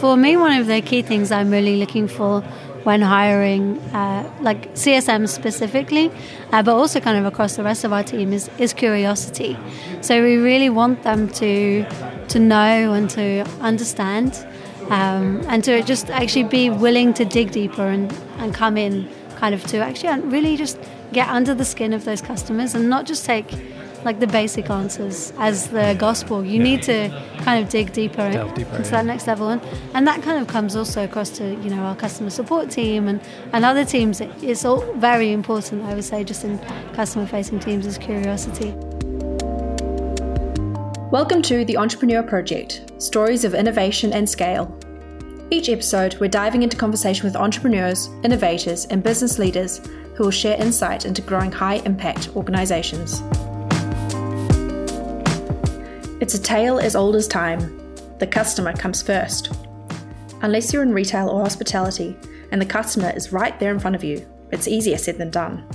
For me, one of the key things I'm really looking for when hiring, like CSM specifically, but also kind of across the rest of our team, is curiosity. So we really want them to know and to understand, and to just actually be willing to dig deeper and come in kind of to actually really just get under the skin of those customers and not just take like the basic answers as the gospel. You need to kind of dig deeper, into that next level. And that kind of comes also across to, you know, our customer support team and other teams. It's all very important, I would say, just in customer-facing teams, is curiosity. Welcome to The Entrepreneur Project, stories of innovation and scale. Each episode, we're diving into conversation with entrepreneurs, innovators, and business leaders who will share insight into growing high-impact organizations. It's a tale as old as time. The customer comes first. Unless you're in retail or hospitality and the customer is right there in front of you, it's easier said than done.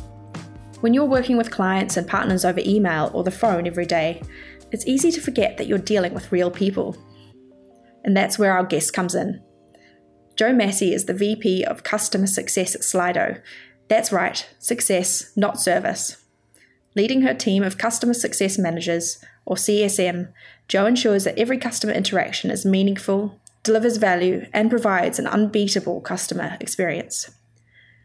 When you're working with clients and partners over email or the phone every day, it's easy to forget that you're dealing with real people. And that's where our guest comes in. Jo Massie is the VP of Customer Success at Slido. That's right, success, not service. Leading her team of Customer Success Managers, or CSM, Jo ensures that every customer interaction is meaningful, delivers value, and provides an unbeatable customer experience.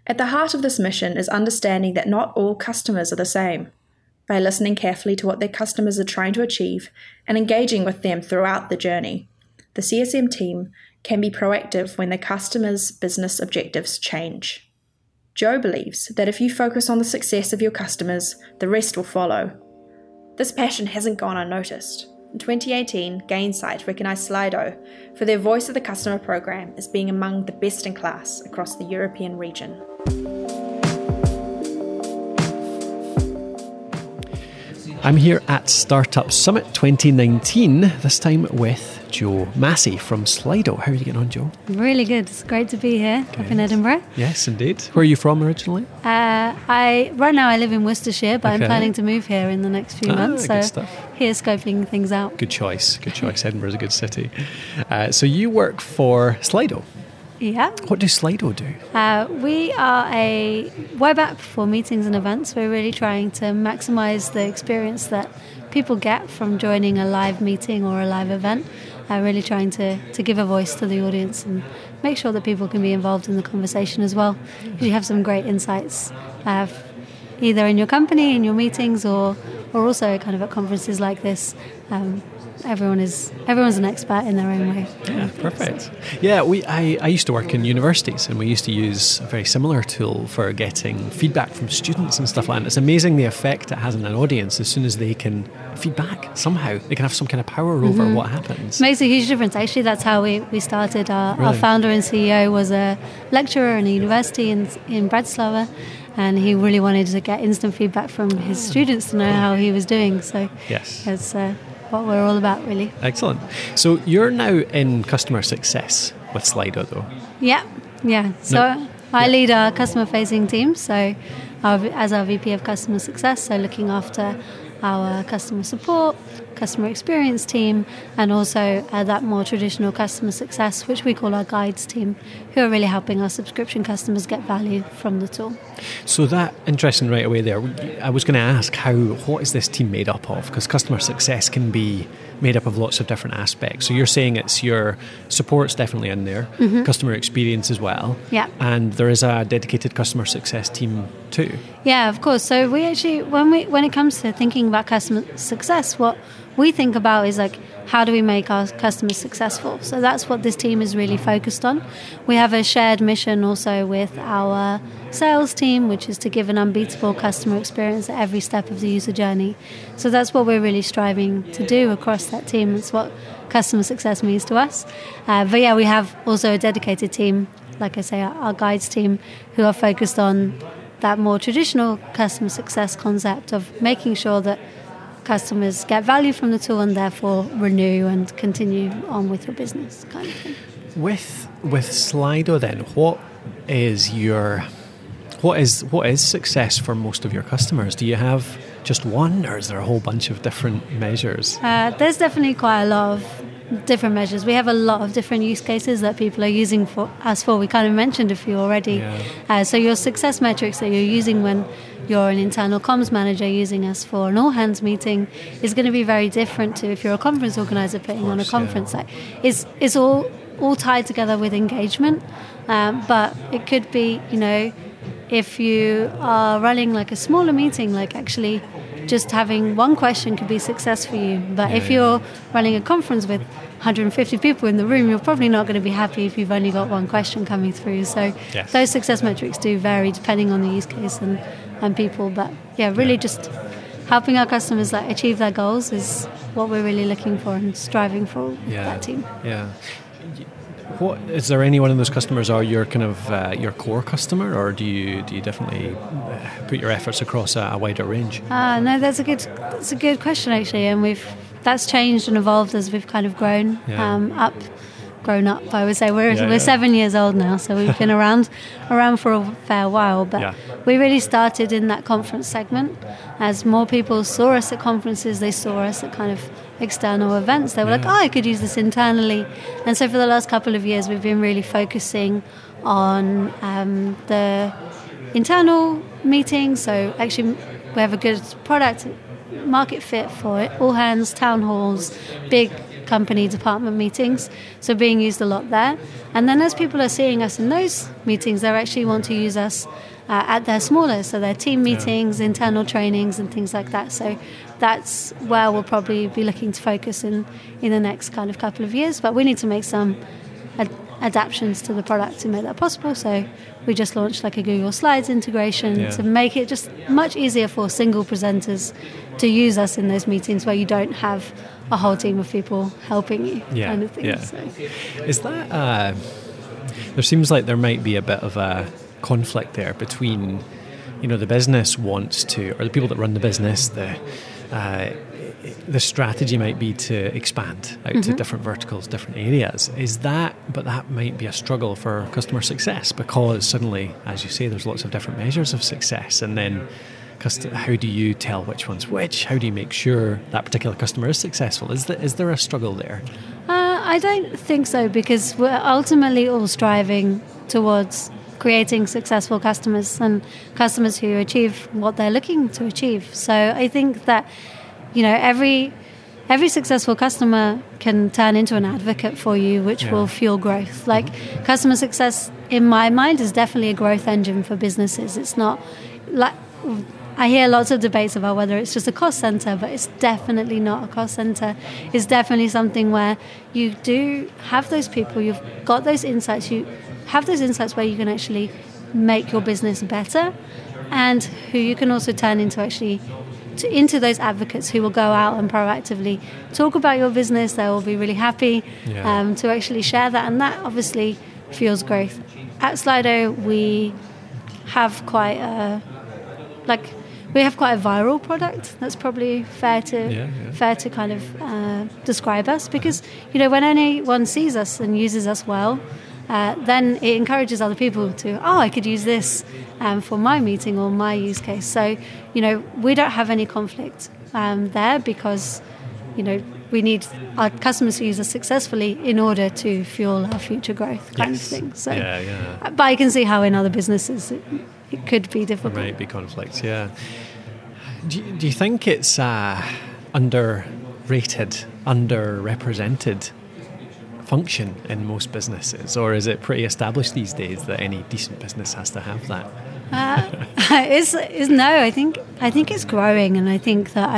At the heart of this mission is understanding that not all customers are the same. By listening carefully to what their customers are trying to achieve and engaging with them throughout the journey, the CSM team can be proactive when the customer's business objectives change. Jo believes that if you focus on the success of your customers, the rest will follow. This passion hasn't gone unnoticed. In 2018, Gainsight recognised Slido for their Voice of the Customer program as being among the best in class across the European region. I'm here at Startup Summit 2019, this time with Jo Massie from Slido. How are you getting on, Jo? Really good. It's great to be here up in Edinburgh. Yes, indeed. Where are you from originally? Right now I live in Worcestershire, but I'm planning to move here in the next few months. So good stuff. Here scoping things out. Good choice. Good choice. Edinburgh's a good city. So you work for Slido. Yeah. What does Slido do? We are a web app for meetings and events. We're really trying to maximise the experience that people get from joining a live meeting or a live event. Really trying to give a voice to the audience and make sure that people can be involved in the conversation as well. You have some great insights, either in your company, in your meetings, or also kind of at conferences like this. Everyone's an expert in their own way. Yeah, perfect. So. Yeah, I used to work in universities, and we used to use a very similar tool for getting feedback from students and stuff like that. And it's amazing the effect it has on an audience as soon as they can feedback somehow. They can have some kind of power over what happens. Makes a huge difference. Actually, that's how we started. Our founder and CEO was a lecturer in a university in Bratislava. And he really wanted to get instant feedback from his students to know how he was doing. So that's what we're all about, really. Excellent. So you're now in customer success with Slido, though. Yeah. I lead our customer-facing team. So as our VP of customer success, so looking after our customer support, customer experience team, and also that more traditional customer success, which we call our guides team, who are really helping our subscription customers get value from the tool. So that, interesting right away there, I was going to ask what is this team made up of? Because customer success can be made up of lots of different aspects. So you're saying it's your support's definitely in there, customer experience as well, and there is a dedicated customer success team too. Yeah, of course. So we actually, when it comes to thinking about customer success, what we think about is like, how do we make our customers successful? So that's what this team is really focused on. We have a shared mission also with our sales team, which is to give an unbeatable customer experience at every step of the user journey. So that's what we're really striving to do across that team. It's what customer success means to us. But we have also a dedicated team, like I say, our guides team, who are focused on that more traditional customer success concept of making sure that customers get value from the tool and therefore renew and continue on with your business, kind of thing. With Slido then, what is success for most of your customers? Do you have just one, or is there a whole bunch of different measures? There's definitely quite a lot of different measures. We have a lot of different use cases that people are using us for. We kind of mentioned a few already. Yeah. So your success metrics that you're using when you're an internal comms manager using us for an all-hands meeting is going to be very different to if you're a conference organizer putting on a conference. Like, it's all tied together with engagement. But it could be, you know, if you are running like a smaller meeting, like actually just having one question could be success for you. But if you're running a conference with 150 people in the room, you're probably not going to be happy if you've only got one question coming through. So those success metrics do vary depending on the use case and people. But just helping our customers like achieve their goals is what we're really looking for and striving for with that team. Yeah. What is there any one of those customers are your kind of your core customer, or do you definitely put your efforts across a wider range? No, that's a good question actually, and that's changed and evolved as we've kind of grown up. I would say we're 7 years old now, so we've been around for a fair while. But we really started in that conference segment. As more people saw us at conferences, they saw us at kind of external events. They were like, "Oh, I could use this internally." And so for the last couple of years, we've been really focusing on the internal meetings. So actually, we have a good product market fit for it. All hands, town halls, big company department meetings, so being used a lot there. And then as people are seeing us in those meetings, they actually want to use us at their smaller, so their team meetings, internal trainings and things like that. So that's where we'll probably be looking to focus in the next kind of couple of years. But we need to make some adaptations to the product to make that possible. So we just launched like a Google Slides integration to make it just much easier for single presenters to use us in those meetings where you don't have a whole team of people helping you kind of thing. Yeah. So. Is that there seems like there might be a bit of a conflict there between, you know, the business wants to, or the people that run the business, the strategy might be to expand out to different verticals, different areas. But that might be a struggle for customer success, because suddenly, as you say, there's lots of different measures of success, and then how do you tell which one's which? How do you make sure that particular customer is successful? Is there a struggle there? I don't think so, because we're ultimately all striving towards creating successful customers and customers who achieve what they're looking to achieve. So I think that, you know, every successful customer can turn into an advocate for you, which will fuel growth. Like, customer success, in my mind, is definitely a growth engine for businesses. It's not like... I hear lots of debates about whether it's just a cost center, but it's definitely not a cost center. It's definitely something where you do have those people, you've got those insights, you have those insights where you can actually make your business better, and who you can also turn into actually into those advocates who will go out and proactively talk about your business. They will be really happy to actually share that, and that obviously fuels growth. At Slido, we have quite a... like, we have quite a viral product. That's probably fair to kind of describe us, because, you know, when anyone sees us and uses us well, then it encourages other people to, "Oh, I could use this for my meeting or my use case." So, you know, we don't have any conflict there, because, you know, we need our customers to use us successfully in order to fuel our future growth kind of thing. So, but I can see how in other businesses it could be difficult. There might be conflicts, Do you think it's underrated, underrepresented function in most businesses, or is it pretty established these days that any decent business has to have that? No, I think it's growing, and I think that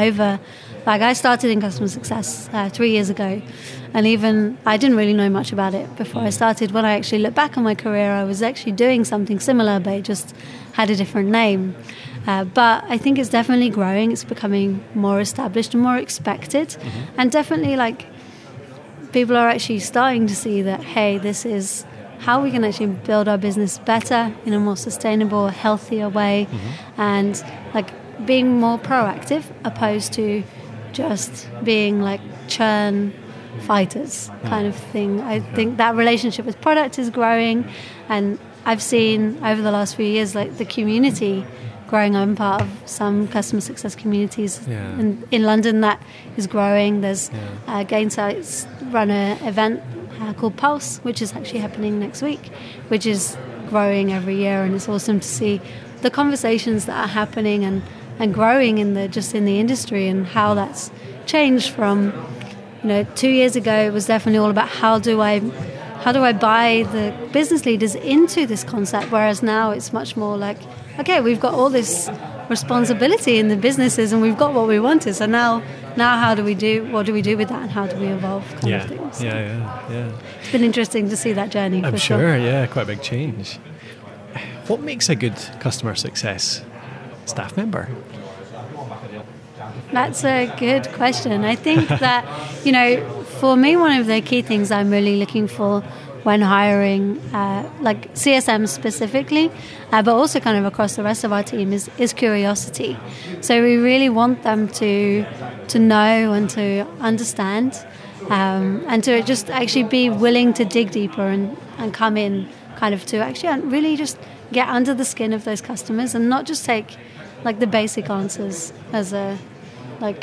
I started in customer success 3 years ago, and even I didn't really know much about it before I started. When I actually look back on my career, I was actually doing something similar, but it just had a different name. But I think it's definitely growing. It's becoming more established and more expected, and definitely like people are actually starting to see that, hey, this is how we can actually build our business better in a more sustainable, healthier way, and like being more proactive opposed to just being like churn fighters kind of thing. I think that relationship with product is growing, and I've seen over the last few years like the community growing. I'm part of some customer success communities in London that is growing. There's Gainsight's run an event called Pulse, which is actually happening next week, which is growing every year, and it's awesome to see the conversations that are happening and growing in the just in the industry, and how that's changed from, you know, 2 years ago it was definitely all about how do I buy the business leaders into this concept, whereas now it's much more like, okay, we've got all this responsibility in the businesses and we've got what we wanted, so now what do we do with that, and how do we evolve kind of things. Yeah. It's been interesting to see that journey. I'm sure. Yeah, quite a big change. What makes a good customer success staff member? That's a good question. I think that, you know, for me, one of the key things I'm really looking for when hiring, like CSM specifically, but also kind of across the rest of our team, is curiosity. So we really want them to know and to understand, and to just actually be willing to dig deeper and come in kind of to actually really just get under the skin of those customers and not just take like the basic answers as the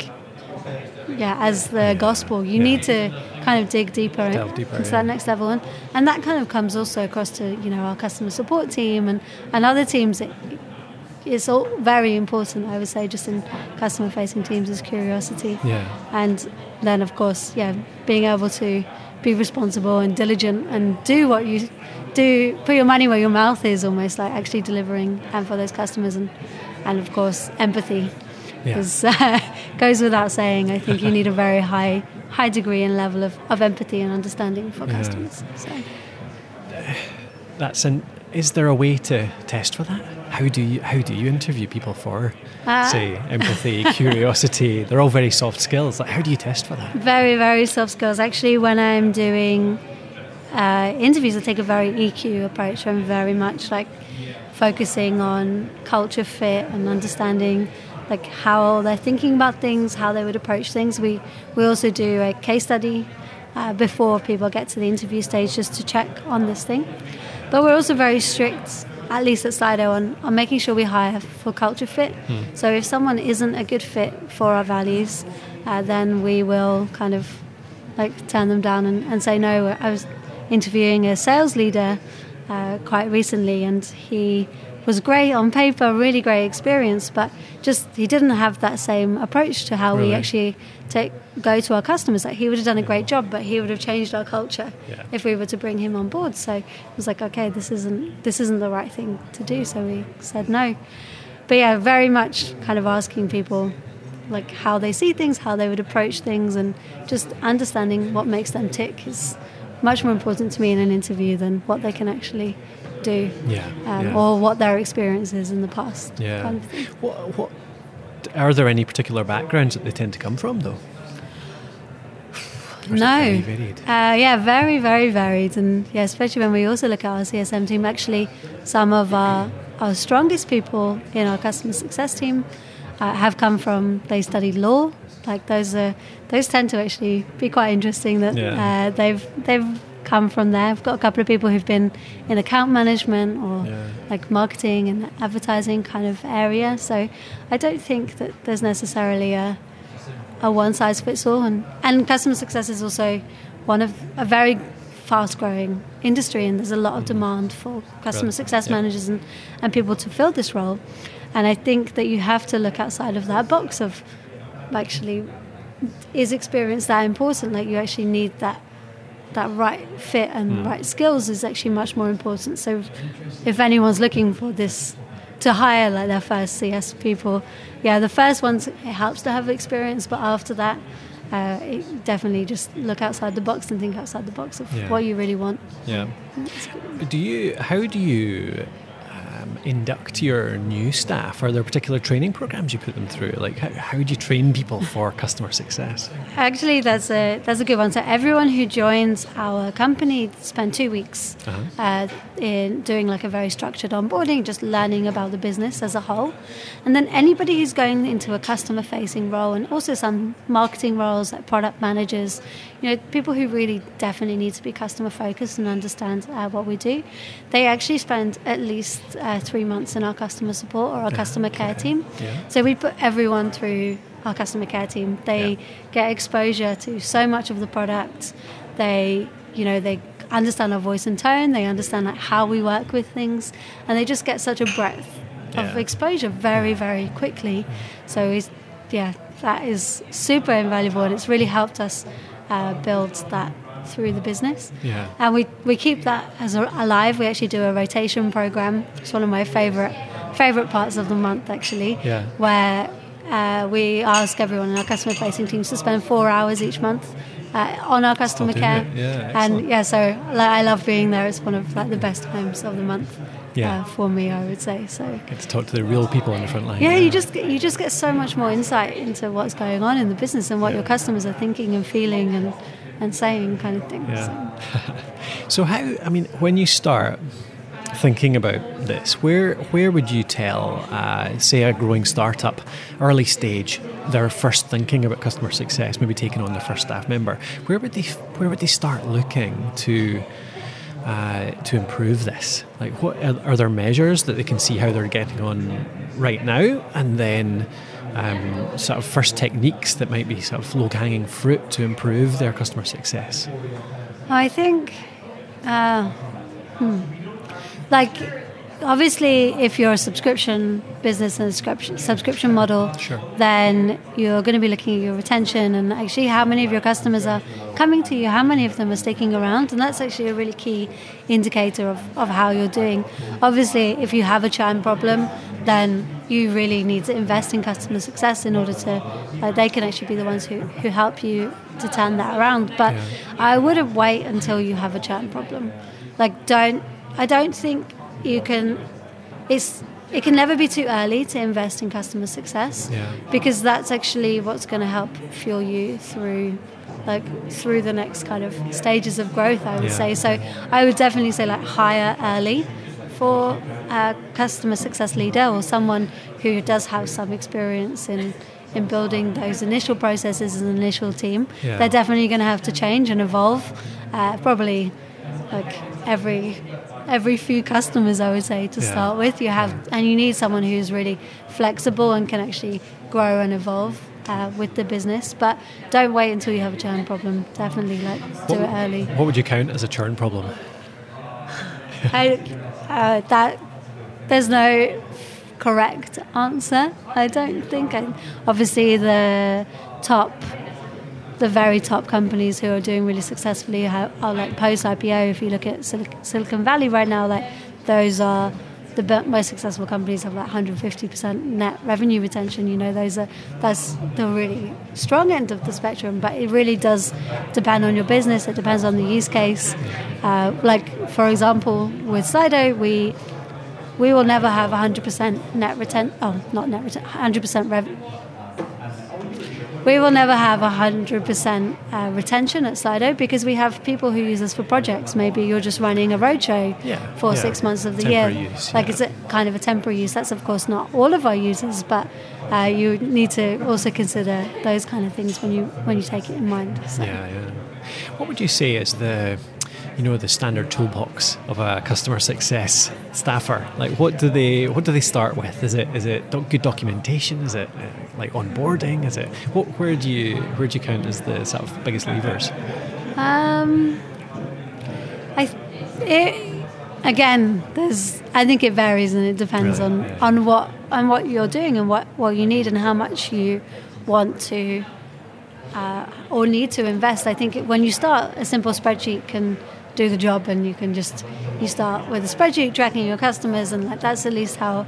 gospel. You need to kind of dig deeper, into that next level, and that kind of comes also across to, you know, our customer support team and other teams. It's all very important, I would say, just in customer facing teams, is curiosity, and then of course being able to be responsible and diligent and do what you do, put your money where your mouth is, almost like actually delivering and for those customers, and of course empathy. Goes without saying. I think you need a very high degree and level of empathy and understanding for customers. So. Is there a way to test for that? How do you interview people for, say, empathy, curiosity? They're all very soft skills. Like, how do you test for that? Very, very soft skills. Actually, when I'm doing interviews, I take a very EQ approach. I'm very much like focusing on culture fit and understanding like how they're thinking about things, how they would approach things. We also do a case study before people get to the interview stage, just to check on this thing. But we're also very strict, at least at Slido, on making sure we hire for culture fit. So if someone isn't a good fit for our values, then we will kind of like turn them down and say no. I was interviewing a sales leader quite recently, and he was great on paper, really great experience, but just he didn't have that same approach to how we actually go to our customers. Like, he would have done a great job, but he would have changed our culture if we were to bring him on board. So it was like, okay, this isn't the right thing to do. So we said no. But yeah, very much kind of asking people like how they see things, how they would approach things, and just understanding what makes them tick is much more important to me in an interview than what they can actually do, or what their experience is in the past. Kind of thing. What are there any particular backgrounds that they tend to come from, though? No. Very varied? Very, very varied, and especially when we also look at our CSM team. Actually, some of our strongest people in our customer success team have come from, they studied law. Like those tend to actually be quite interesting. That they've come from there. I've got a couple of people who've been in account management or like marketing and advertising kind of area. So I don't think that there's necessarily a one size fits all. And customer success is also one of a very fast growing industry, and there's a lot of demand for customer success managers and people to fill this role. And I think that you have to look outside of that box of actually, is experience that important? Like, you actually need that right fit and right skills is actually much more important. So if anyone's looking for this to hire like their first CS people, the first ones, it helps to have experience, but after that definitely just look outside the box and think outside the box of what you really want. How do you induct your new staff? Are there particular training programs you put them through? Like, how do you train people for customer success? Actually, that's a good one. So everyone who joins our company spend 2 weeks in doing like a very structured onboarding, just learning about the business as a whole. And then anybody who's going into a customer facing role, and also some marketing roles like product managers, you know, people who really definitely need to be customer focused and understand what we do, they actually spend at least 3 months in our customer support or our customer care team. So we put everyone through our customer care team. They get exposure to so much of the product. They, you know, they understand our voice and tone. They understand like how we work with things, and they just get such a breadth of exposure very, very quickly. So it's, that is super invaluable, and it's really helped us build that through the business. Yeah. And we keep that as alive. We actually do a rotation program. It's one of my favorite parts of the month, actually, where we ask everyone in our customer-facing teams to spend 4 hours each month on our customer care. And so I love being there. It's one of like the best times of the month for me, I would say. So get to talk to the real people on the front line. You just get so much more insight into what's going on in the business and what your customers are thinking and feeling and saying, kind of thing. So how, I mean, when you start thinking about this, where would you tell, say, a growing startup, early stage, they're first thinking about customer success, maybe taking on their first staff member, where would they start looking to improve this? Like, what are there measures that they can see how they're getting on right now, and then sort of first techniques that might be sort of low-hanging fruit to improve their customer success? I think, like, obviously, if you're a subscription business and a subscription model, then you're going to be looking at your retention and actually how many of your customers are coming to you, how many of them are sticking around, and that's actually a really key indicator of how you're doing. Obviously, if you have a churn problem, then you really need to invest in customer success in order to, they can actually be the ones who help you to turn that around. But I wouldn't wait until you have a churn problem. Like, I don't think you can, it can never be too early to invest in customer success, because that's actually what's going to help fuel you through the next kind of stages of growth, I would say. So I would definitely say like hire early for a customer success leader or someone who does have some experience in building those initial processes and initial team. They're definitely going to have to change and evolve, probably like every few customers, I would say, to start with. You have, and you need someone who's really flexible and can actually grow and evolve with the business. But don't wait until you have a churn problem. Definitely, do it early. What would you count as a churn problem? There's no correct answer, I don't think. Obviously, the very top companies who are doing really successfully are like post-IPO. If you look at Silicon Valley right now, like those are the most successful companies, have like 150% net revenue retention. You know, that's the really strong end of the spectrum. But it really does depend on your business. It depends on the use case. Like, for example, with Slido, we will never have 100% net retention. Oh, not net retention. 100% revenue. We will never have 100% retention at Slido, because we have people who use us for projects. Maybe you're just running a roadshow for 6 months of the temporary year. Use, It's a kind of a temporary use. That's, of course, not all of our users, but you need to also consider those kind of things when you take it in mind. So. What would you say is the standard toolbox of a customer success staffer? Like, what do they start with? Is it good documentation? Is it onboarding? Is it where do you count as the sort of biggest levers? I think it varies, and it depends on what you're doing and what you need and how much you want to or need to invest. I think when you start, a simple spreadsheet can do the job, and you start with a spreadsheet tracking your customers, and that's at least how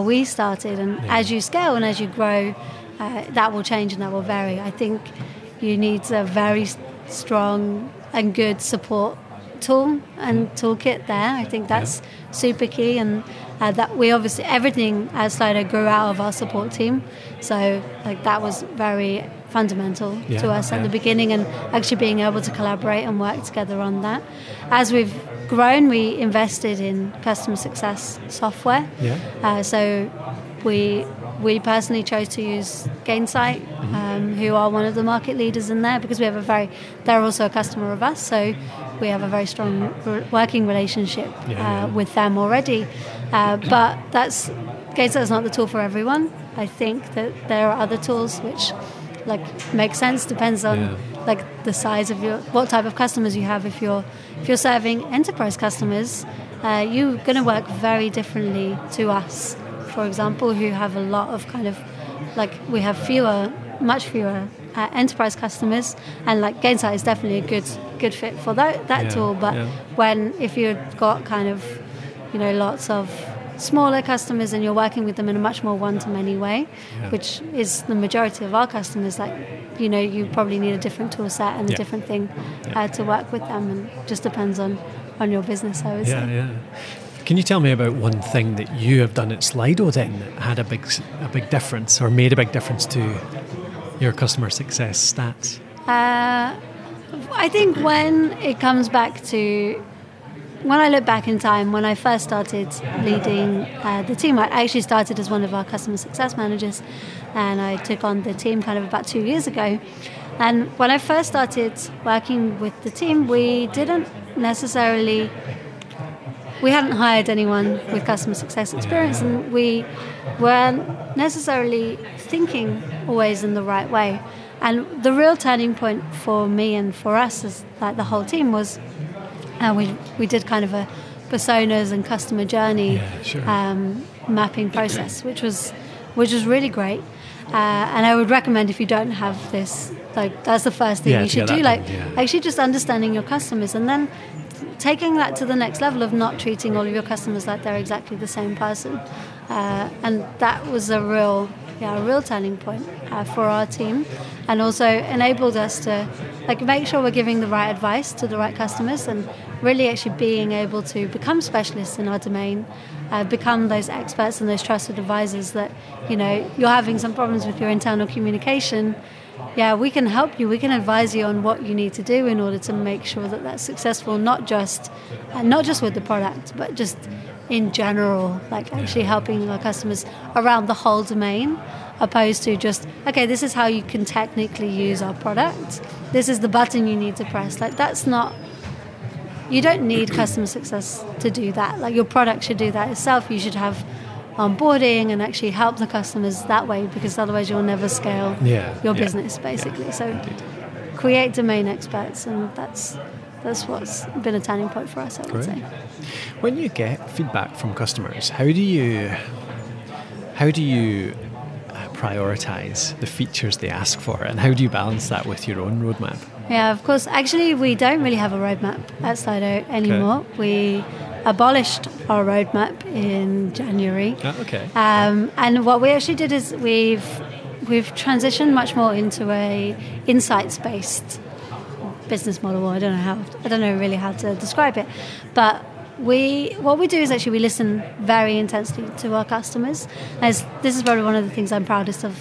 we started. And as you scale and as you grow, that will change and that will vary. I think you need a very strong and good support tool and toolkit there. I think that's super key, and that we obviously, everything at Slido grew out of our support team, so that was very fundamental to us at the beginning, and actually being able to collaborate and work together on that. As we've grown, we invested in customer success software. So we personally chose to use Gainsight, who are one of the market leaders in there, because they're also a customer of us, so we have a very strong working relationship with them already. But that's Gainsight's not the tool for everyone. I think that there are other tools which make sense. Depends on the size of what type of customers you have. If you're serving enterprise customers, you're going to work very differently to us, for example, who have a lot of we have much fewer enterprise customers, and Gainsight is definitely a good fit for that tool. But if you've got lots of smaller customers and you're working with them in a much more one-to-many way, which is the majority of our customers, you probably need a different tool set and a different thing to work with them, and it just depends on your business, I would say. Yeah, Can you tell me about one thing that you have done at Slido then that had a big difference or made a big difference to your customer success stats? I think when I look back in time, when I first started leading the team, I actually started as one of our customer success managers, and I took on the team about 2 years ago. And when I first started working with the team, we hadn't hired anyone with customer success experience, and we weren't necessarily thinking always in the right way. And the real turning point for me and for us as the whole team was, we did a personas and customer journey mapping process, which was really great. And I would recommend, if you don't have this, that's the first thing you should do. Actually just understanding your customers, and then taking that to the next level of not treating all of your customers like they're exactly the same person. And that was a real turning point for our team, and also enabled us to make sure we're giving the right advice to the right customers, and really actually being able to become specialists in our domain, become those experts and those trusted advisors that, you're having some problems with your internal communication. Yeah, we can help you. We can advise you on what you need to do in order to make sure that that's successful, not just with the product, but just in general, actually helping our customers around the whole domain, opposed to just, okay, this is how you can technically use our product. This is the button you need to press. You don't need customer success to do that. Your product should do that itself. You should have onboarding and actually help the customers that way, because otherwise you'll never scale your business, basically. Create domain experts, and that's what's been a turning point for us, I would say. When you get feedback from customers, how do you prioritize the features they ask for, and how do you balance that with your own roadmap? Yeah, of course. Actually, we don't really have a roadmap at Slido anymore. We abolished our roadmap in January. And what we actually did is we've transitioned much more into a insights-based business model. I don't know really how to describe it, but what we do is actually we listen very intensely to our customers. This is probably one of the things I'm proudest of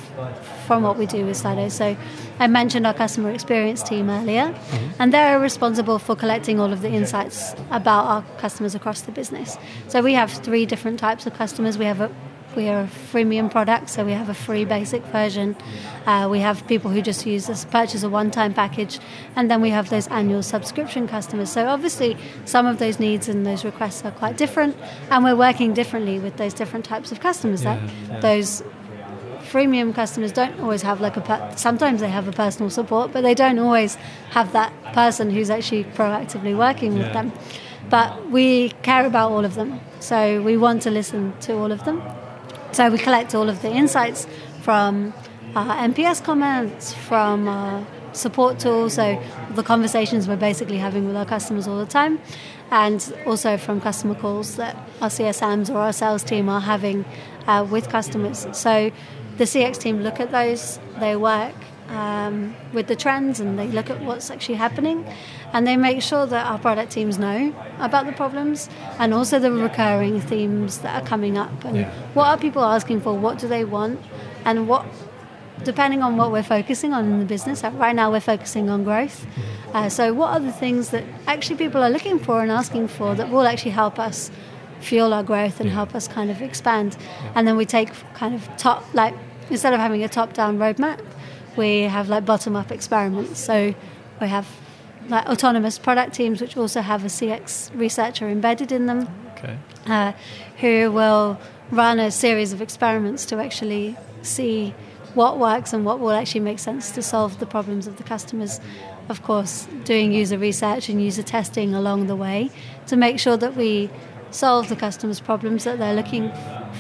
from what we do with Slido. So I mentioned our customer experience team earlier, and they're responsible for collecting all of the insights about our customers across the business. So we have three different types of customers. We are a freemium product, so we have a free basic version. We have people who just use this, purchase a one-time package, and then we have those annual subscription customers. So obviously, some of those needs and those requests are quite different, and we're working differently with those different types of customers. Those freemium customers don't always have sometimes they have a personal support, but they don't always have that person who's actually proactively working with them. But we care about all of them, so we want to listen to all of them. So we collect all of the insights from our NPS comments, from our support tools, so the conversations we're basically having with our customers all the time, and also from customer calls that our CSMs or our sales team are having with customers. So the CX team look at those, they work with the trends, and they look at what's actually happening, and they make sure that our product teams know about the problems, and also the recurring themes that are coming up, and what are people asking for, what do they want, and what, depending on what we're focusing on in the business. Right now we're focusing on growth, so what are the things that actually people are looking for and asking for that will actually help us fuel our growth and help us expand. And then we take instead of having a top-down roadmap, we have bottom-up experiments. So we have autonomous product teams, which also have a CX researcher embedded in them, Okay. Who will run a series of experiments to actually see what works and what will actually make sense to solve the problems of the customers. Of course, doing user research and user testing along the way to make sure that we solve the customers' problems that they're looking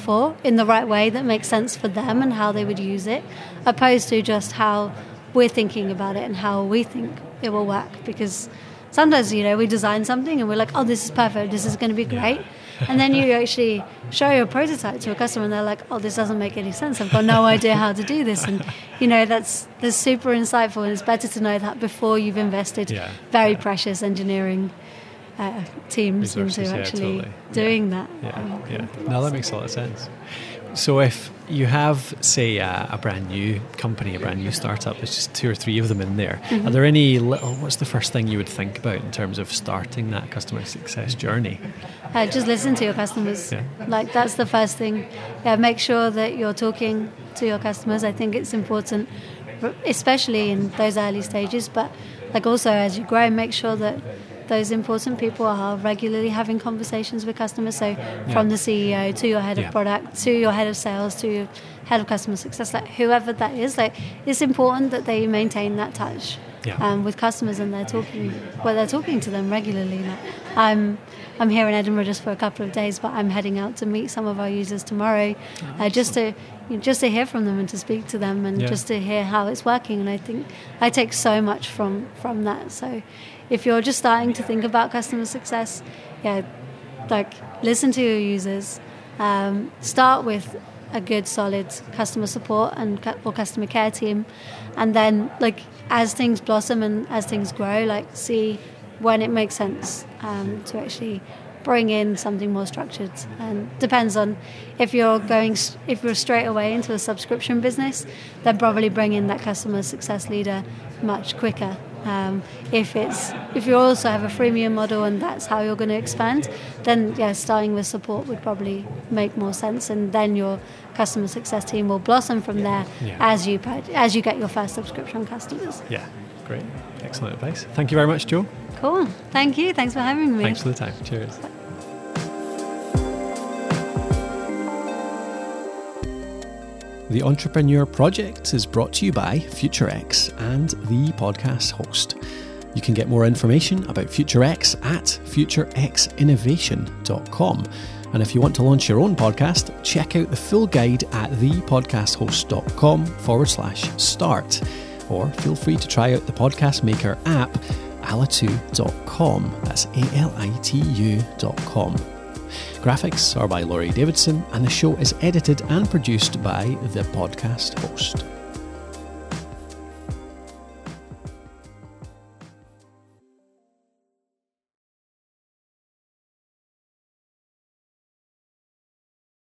for in the right way that makes sense for them and how they would use it, opposed to just how we're thinking about it and how we think it will work. Because sometimes, you know, we design something and we're like, oh, this is perfect, this is going to be great. And then you actually show your prototype to a customer and they're like, oh, this doesn't make any sense. I've got no idea how to do this. And, you know, that's super insightful, and it's better to know that before you've invested precious engineering teams resources, into actually doing that. No, that makes a lot of sense. So if you have, say, a brand new company, a brand new startup, there's just two or three of them in there. Mm-hmm. Are there any little, what's the first thing you would think about in terms of starting that customer success journey? Just listen to your customers. Yeah. Like, that's the first thing. Yeah, make sure that you're talking to your customers. I think it's important, especially in those early stages. But like also as you grow, make sure that those important people are regularly having conversations with customers. So from the CEO to your head of product, to your head of sales, to your head of customer success, like whoever that is, like it's important that they maintain that touch with customers, and they're talking to them regularly. Like, I'm here in Edinburgh just for a couple of days, but I'm heading out to meet some of our users tomorrow, just to hear from them and to speak to them and just to hear how it's working. And I think I take so much from that. So if you're just starting to think about customer success, listen to your users. Start with a good, solid customer support or customer care team, and then as things blossom and as things grow, see when it makes sense to actually bring in something more structured. And depends on if you're straight away into a subscription business, then probably bring in that customer success leader much quicker. If you also have a freemium model and that's how you're going to expand, then starting with support would probably make more sense, and then your customer success team will blossom from there as you get your first subscription customers. Yeah, great, excellent advice. Thank you very much, Jo. Cool, thank you. Thanks for having me. Thanks for the time. Cheers. Bye. The Entrepreneur Project is brought to you by FutureX and the podcast host. You can get more information about FutureX at futurexinnovation.com. And if you want to launch your own podcast, check out the full guide at thepodcasthost.com/start. Or feel free to try out the podcast maker app, alitu.com. That's ALITU.com. Graphics are by Laurie Davidson, and the show is edited and produced by the podcast host.